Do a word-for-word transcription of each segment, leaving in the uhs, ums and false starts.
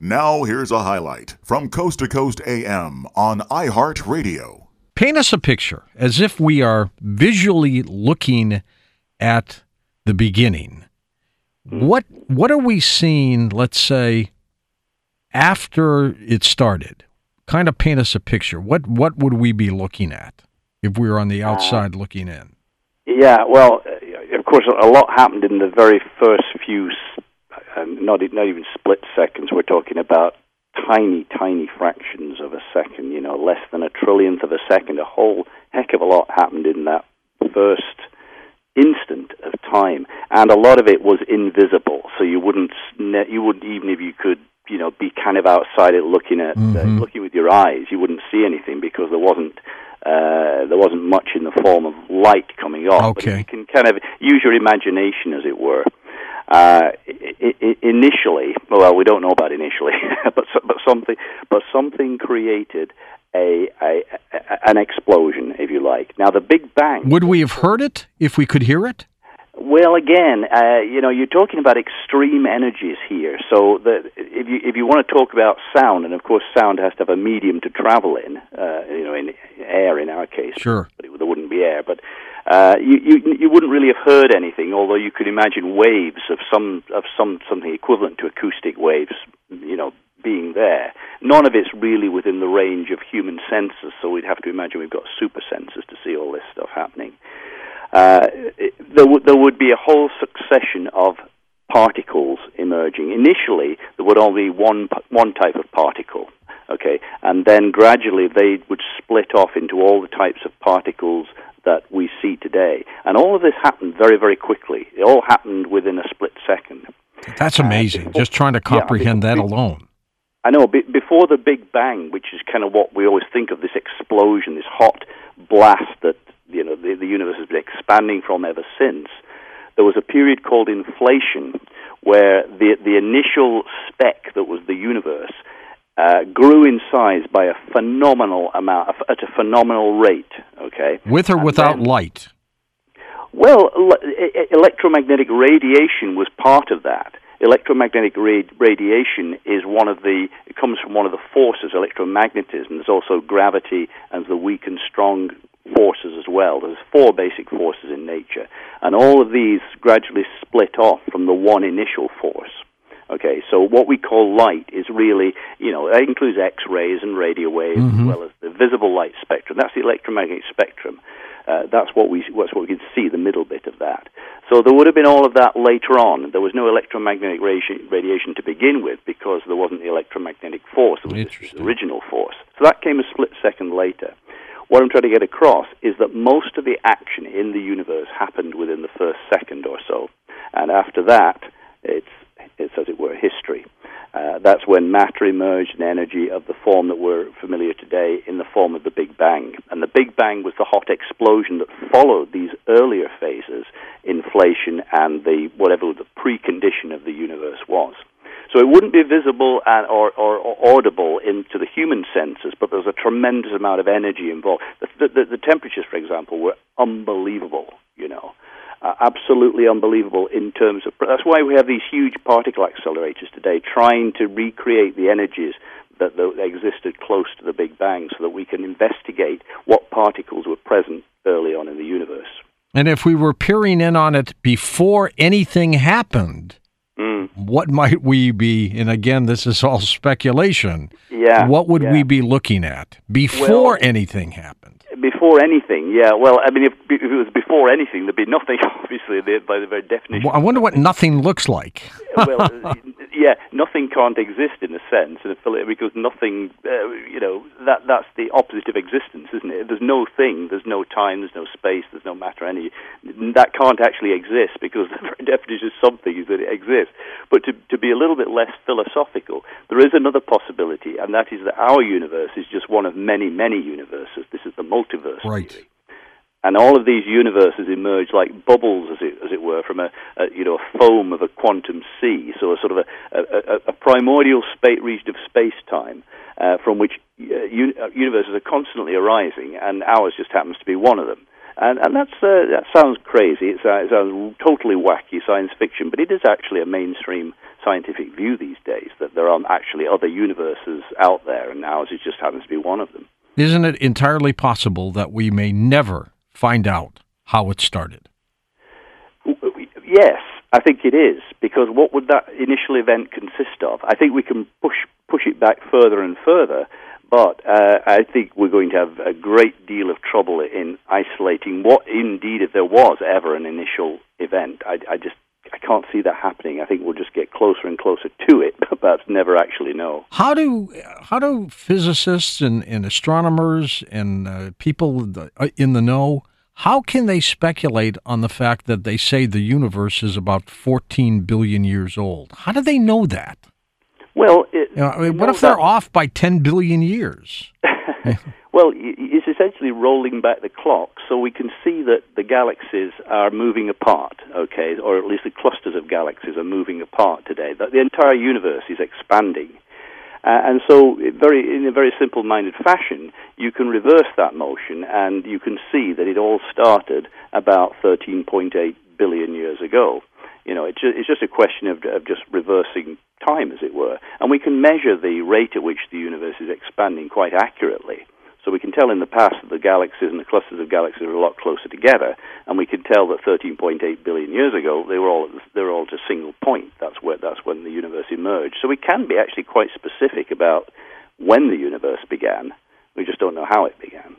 Now here's a highlight from Coast to Coast A M on iHeartRadio. Paint us a picture as if we are visually looking at the beginning. What what are we seeing, let's say, after it started? Kind of paint us a picture. What what would we be looking at if we were on the outside looking in? Yeah, well, of course, a lot happened in the very first few, um, not, not even split seconds. We're talking about tiny, tiny fractions of a second, you know, less than a trillionth of a second. A whole heck of a lot happened in that first instant of time, and a lot of it was invisible, so you wouldn't, you wouldn't even if you could, you know, be kind of outside it looking at, mm-hmm. uh, looking with your eyes, you wouldn't see anything because there wasn't, uh, there wasn't much in the form of light coming off. Okay. But you can kind of use your imagination, as it were. Uh, I- I- initially, well, we don't know about initially, but so, but something, but something created a, a, a an explosion, if you like. Now, the Big Bang. Would we have heard it if we could hear it? Well, again, uh, you know, you're talking about extreme energies here. So, the, if you if you want to talk about sound, and of course, sound has to have a medium to travel in. Uh, you know, in air, in our case, sure, but it, there wouldn't be air, but. Uh, you, you you wouldn't really have heard anything, although you could imagine waves of some of some something equivalent to acoustic waves, you know, being there. None of it's really within the range of human senses, so we'd have to imagine we've got super senses to see all this stuff happening. Uh, it, there would there would be a whole succession of particles emerging. Initially, there would only be one one type of particle, okay, and then gradually they would split off into all the types of particles that we see today. And all of this happened very, very quickly. It all happened within a split second. That's amazing, uh, before, just trying to comprehend yeah, before, that alone. I know, be, before the Big Bang, which is kind of what we always think of, this explosion, this hot blast that, you know, the, the universe has been expanding from ever since, there was a period called inflation where the, the initial speck that was the universe Uh, grew in size by a phenomenal amount, at a phenomenal rate, okay? With or and without then, light? Well, le- electromagnetic radiation was part of that. Electromagnetic rad- radiation is one of the, it comes from one of the forces, electromagnetism. There's also gravity and the weak and strong forces as well. There's four basic forces in nature. And all of these gradually split off from the one initial force. Okay, so what we call light is really, you know, it includes X-rays and radio waves, mm-hmm. as well as the visible light spectrum. That's the electromagnetic spectrum. Uh, that's what we what's what we can see, the middle bit of that. So there would have been all of that later on. There was no electromagnetic radi- radiation to begin with because there wasn't the electromagnetic force. There was this original force. So that came a split second later. What I'm trying to get across is that most of the action in the universe happened within the first second or so. And after that, it's... It's, as it were, history. Uh, that's when matter emerged and energy of the form that we're familiar today in the form of the Big Bang. And the Big Bang was the hot explosion that followed these earlier phases, inflation and the whatever the precondition of the universe was. So it wouldn't be visible and, or, or, or audible into the human senses, but there's a tremendous amount of energy involved. The, the, the temperatures, for example, were unbelievable, you know. Uh, absolutely unbelievable in terms of... That's why we have these huge particle accelerators today trying to recreate the energies that, that existed close to the Big Bang so that we can investigate what particles were present early on in the universe. And if we were peering in on it before anything happened, mm. what might we be... And again, this is all speculation. Yeah. What would yeah. we be looking at before well, anything happened? Before anything, yeah. Well, I mean, if, if it was before anything, there'd be nothing, obviously, by the very definition. Well, I wonder what nothing looks like. Well, yeah, nothing can't exist in a sense, because nothing, uh, you know, that that's the opposite of existence, isn't it? There's no thing, there's no time, there's no space, there's no matter, any that can't actually exist, because the very definition of something is that it exists. But to, to be a little bit less philosophical, there is another possibility, and that is that our universe is just one of many, many universes. This is the multi Universe, right, theory. And all of these universes emerge like bubbles, as it as it were, from a, a you know a foam of a quantum sea, so a sort of a, a, a primordial space region of space-time uh, from which uh, un- universes are constantly arising, and ours just happens to be one of them. And, and that's, uh, that sounds crazy. It sounds, it sounds totally wacky science fiction, but it is actually a mainstream scientific view these days that there aren't actually other universes out there, and ours it just happens to be one of them. Isn't it entirely possible that we may never find out how it started? Yes, I think it is, because what would that initial event consist of? I think we can push push it back further and further, but uh, I think we're going to have a great deal of trouble in isolating what, indeed, if there was ever an initial event. I, I just I can't see that happening. I think we'll just get closer and closer to it, but perhaps never actually know. How do how do physicists and, and astronomers and uh, people in the know, how can they speculate on the fact that they say the universe is about fourteen billion years old? How do they know that? Well, it, you know, I mean, what if they're that... off by ten billion years? Well, it's essentially rolling back the clock, so we can see that the galaxies are moving apart, okay, or at least the clusters of galaxies are moving apart today, that the entire universe is expanding. Uh, and so it very, in a very simple-minded fashion, you can reverse that motion, and you can see that it all started about thirteen point eight billion years ago. You know, it's just, it's just a question of, of just reversing time, as it were. And we can measure the rate at which the universe is expanding quite accurately. So we can tell in the past that the galaxies and the clusters of galaxies are a lot closer together, and we can tell that thirteen point eight billion years ago they were all they were all at a single point. That's where that's when the universe emerged. So we can be actually quite specific about when the universe began. We just don't know how it began.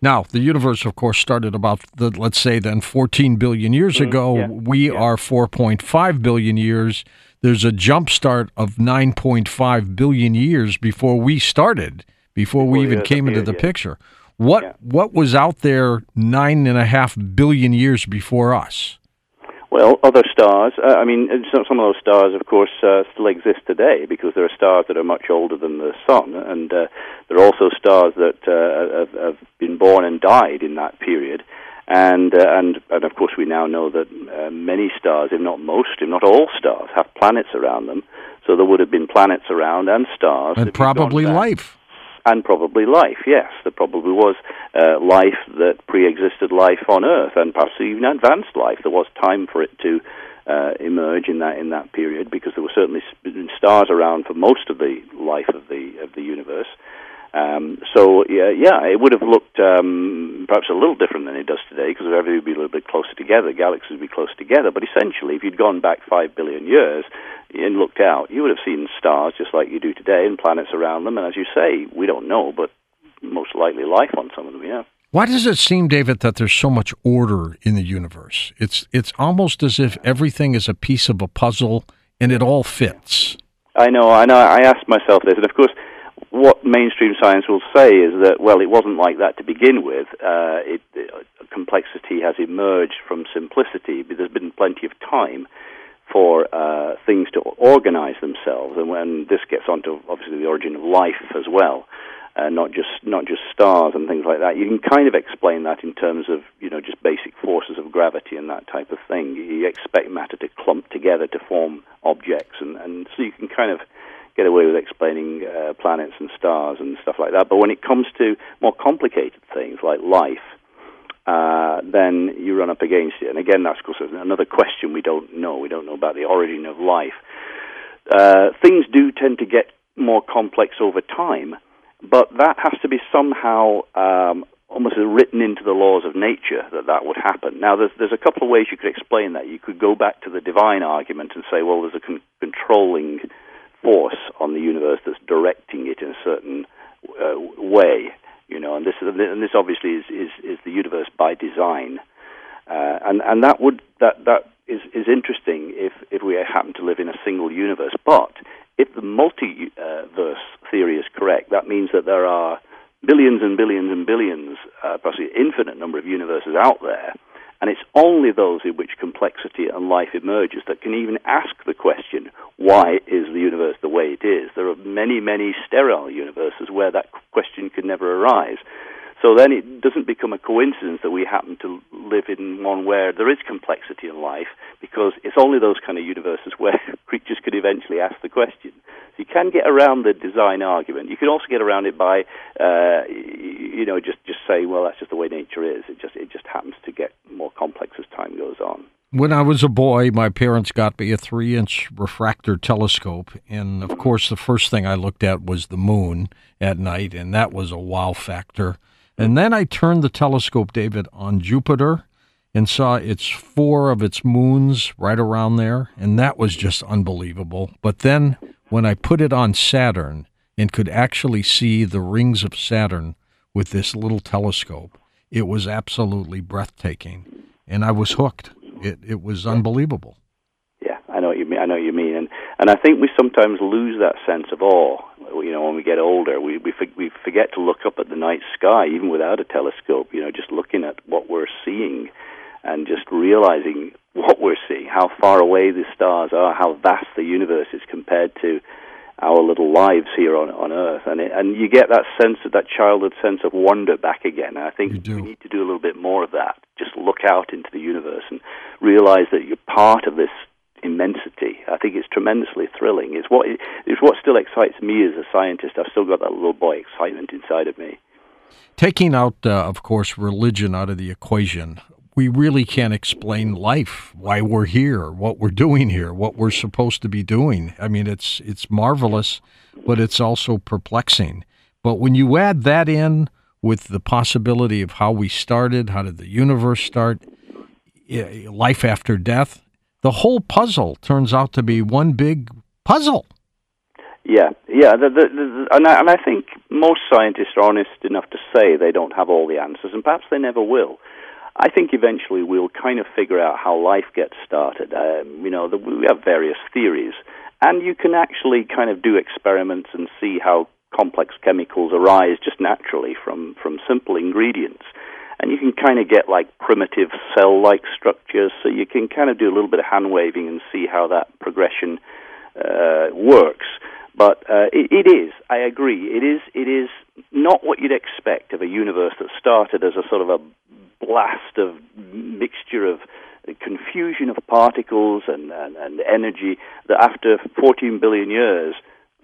Now, the universe, of course, started about, the, let's say, then fourteen billion years mm, ago. Yeah, we yeah. are four point five billion years. There's a jump start of nine point five billion years before we started. Before we even came into the picture, what yeah. what was out there nine and a half billion years before us? Well, other stars. Uh, I mean, some of those stars, of course, uh, still exist today because there are stars that are much older than the sun, and uh, there are also stars that uh, have, have been born and died in that period. And, uh, and and of course, we now know that uh, many stars, if not most, if not all stars, have planets around them. So there would have been planets around and stars, and probably life. And probably life, yes. There probably was uh, life that pre-existed life on Earth, and perhaps even advanced life. There was time for it to uh, emerge in that in that period, because there were certainly stars around for most of the life of the of the universe. Um, so yeah, yeah, it would have looked um, perhaps a little different than it does today, because everything would be a little bit closer together. Galaxies would be closer together, but essentially, if you'd gone back five billion years and looked out, you would have seen stars just like you do today, and planets around them. And as you say, we don't know, but most likely life on some of them. Yeah. Why does it seem, David, that there's so much order in the universe? It's it's almost as if everything is a piece of a puzzle, and it all fits. I know. I know. I asked myself this, and of course. What mainstream science will say is that, well, it wasn't like that to begin with. Uh, it, it, complexity has emerged from simplicity, but there's been plenty of time for uh, things to organize themselves, and when this gets onto, obviously, the origin of life as well, uh, not just not just stars and things like that. You can kind of explain that in terms of, you know, just basic forces of gravity and that type of thing. You expect matter to clump together to form objects, and, and so you can kind of get away with explaining uh, planets and stars and stuff like that. But when it comes to more complicated things like life, uh, then you run up against it. And again, that's, of course, another question we don't know. We don't know about the origin of life. Uh, things do tend to get more complex over time, but that has to be somehow um, almost written into the laws of nature that that would happen. Now, there's, there's a couple of ways you could explain that. You could go back to the divine argument and say, well, there's a con- controlling... force on the universe that's directing it in a certain uh, way, you know, and this and this obviously is, is, is the universe by design, uh, and and that would that that is, is interesting if if we happen to live in a single universe. But if the multiverse theory is correct, that means that there are billions and billions and billions, uh, possibly infinite number of universes out there. And it's only those in which complexity and life emerges that can even ask the question, why is the universe the way it is? There are many, many sterile universes where that question could never arise. So then it doesn't become a coincidence that we happen to live in one where there is complexity in life, because it's only those kind of universes where creatures could eventually ask the question. So you can get around the design argument. You can also get around it by, uh, you know, just, just saying, well, that's just the way nature is. It just, it just happens to get more complex as time goes on. When I was a boy, my parents got me a three-inch refractor telescope, and, of course, the first thing I looked at was the moon at night, and that was a wow factor. And then I turned the telescope, David, on Jupiter and saw its four of its moons right around there, and that was just unbelievable. But then when I put it on Saturn and could actually see the rings of Saturn with this little telescope, it was absolutely breathtaking, and I was hooked. It it was unbelievable. Yeah, I know what you mean. I know what you mean, and and I think we sometimes lose that sense of awe. You know, when we get older, we we we forget to look up at the night sky, even without a telescope. You know, just looking at what we're seeing, and just realizing what we're seeing, how far away the stars are, how vast the universe is compared to our little lives here on on Earth, and it, and you get that sense of that childhood sense of wonder back again. And I think we need to do a little bit more of that. Just look out into the universe and realize that you're part of this immensity. I think it's tremendously thrilling. It's what it's what still excites me as a scientist. I've still got that little boy excitement inside of me. Taking out, uh, of course, religion out of the equation, we really can't explain life, why we're here, what we're doing here, what we're supposed to be doing. I mean, it's it's marvelous, but it's also perplexing. But when you add that in with the possibility of how we started, how did the universe start, life after death, the whole puzzle turns out to be one big puzzle. Yeah, yeah, the, the, the, and, I, and I think most scientists are honest enough to say they don't have all the answers, and perhaps they never will. I think eventually we'll kind of figure out how life gets started. Um, you know, the, we have various theories, and you can actually kind of do experiments and see how complex chemicals arise just naturally from, from simple ingredients. And you can kind of get like primitive cell-like structures, so you can kind of do a little bit of hand-waving and see how that progression uh, works. But uh, it, it is, I agree, it is, it is not what you'd expect of a universe that started as a sort of a blast of mixture of confusion of particles and, and, and energy, that after fourteen billion years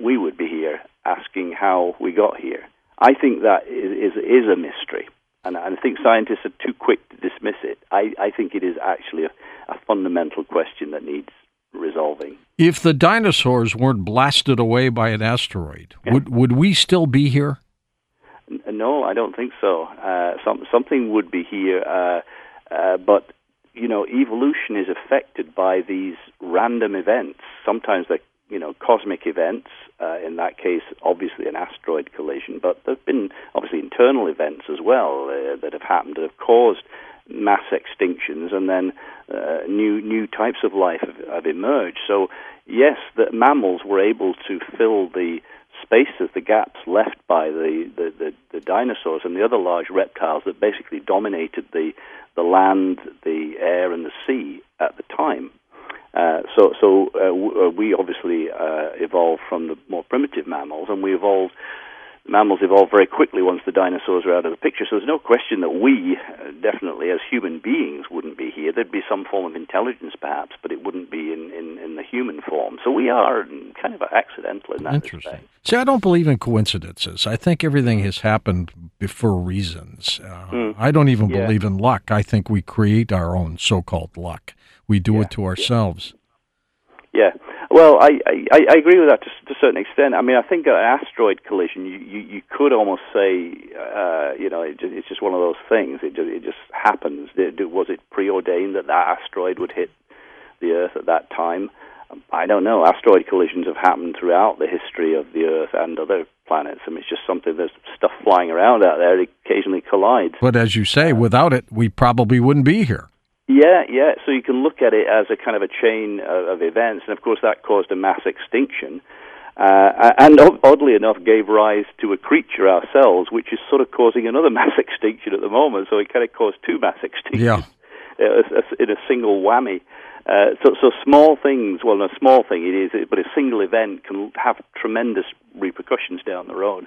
we would be here asking how we got here. I think that is is, is a mystery, and, and I think scientists are too quick to dismiss it. I, I think it is actually a, a fundamental question that needs resolving. If the dinosaurs weren't blasted away by an asteroid, yeah. would would we still be here? No, I don't think so. Uh, some, something would be here, uh, uh, but, you know, evolution is affected by these random events. Sometimes they're, you know, cosmic events, uh, in that case, obviously an asteroid collision, but there have been, obviously, internal events as well uh, that have happened that have caused mass extinctions, and then uh, new new types of life have, have emerged. So, yes, the mammals were able to fill the spaces, the gaps left by the, the, the, the dinosaurs and the other large reptiles that basically dominated the the land, the air, and the sea at the time. Uh, so so uh, w- we obviously uh, evolved from the more primitive mammals, and we evolved, mammals evolved very quickly once the dinosaurs were out of the picture. So there's no question that we, uh, definitely as human beings, wouldn't be here. There'd be some form of intelligence perhaps, but it wouldn't be in, in, in the human form. So we are kind of accidental in that Interesting. Respect. See, I don't believe in coincidences. I think everything has happened for reasons. Uh, mm. I don't even yeah. believe in luck. I think we create our own so-called luck. We do yeah. it to ourselves. Yeah. yeah. Well, I, I, I agree with that to, to a certain extent. I mean, I think an asteroid collision, you, you, you could almost say, uh, you know, it, it's just one of those things. It just, it just happens. It, was it preordained that that asteroid would hit the Earth at that time? I don't know. Asteroid collisions have happened throughout the history of the Earth and other planets. I mean, it's just something, there's stuff flying around out there. It occasionally collides. But as you say, without it, we probably wouldn't be here. Yeah, yeah. So you can look at it as a kind of a chain of, of events, and of course that caused a mass extinction, uh, and oddly enough gave rise to a creature ourselves, which is sort of causing another mass extinction at the moment. So it kind of caused two mass extinctions yeah. in a single whammy. Uh, so, so small things, well, no small thing it is, but a single event can have tremendous repercussions down the road.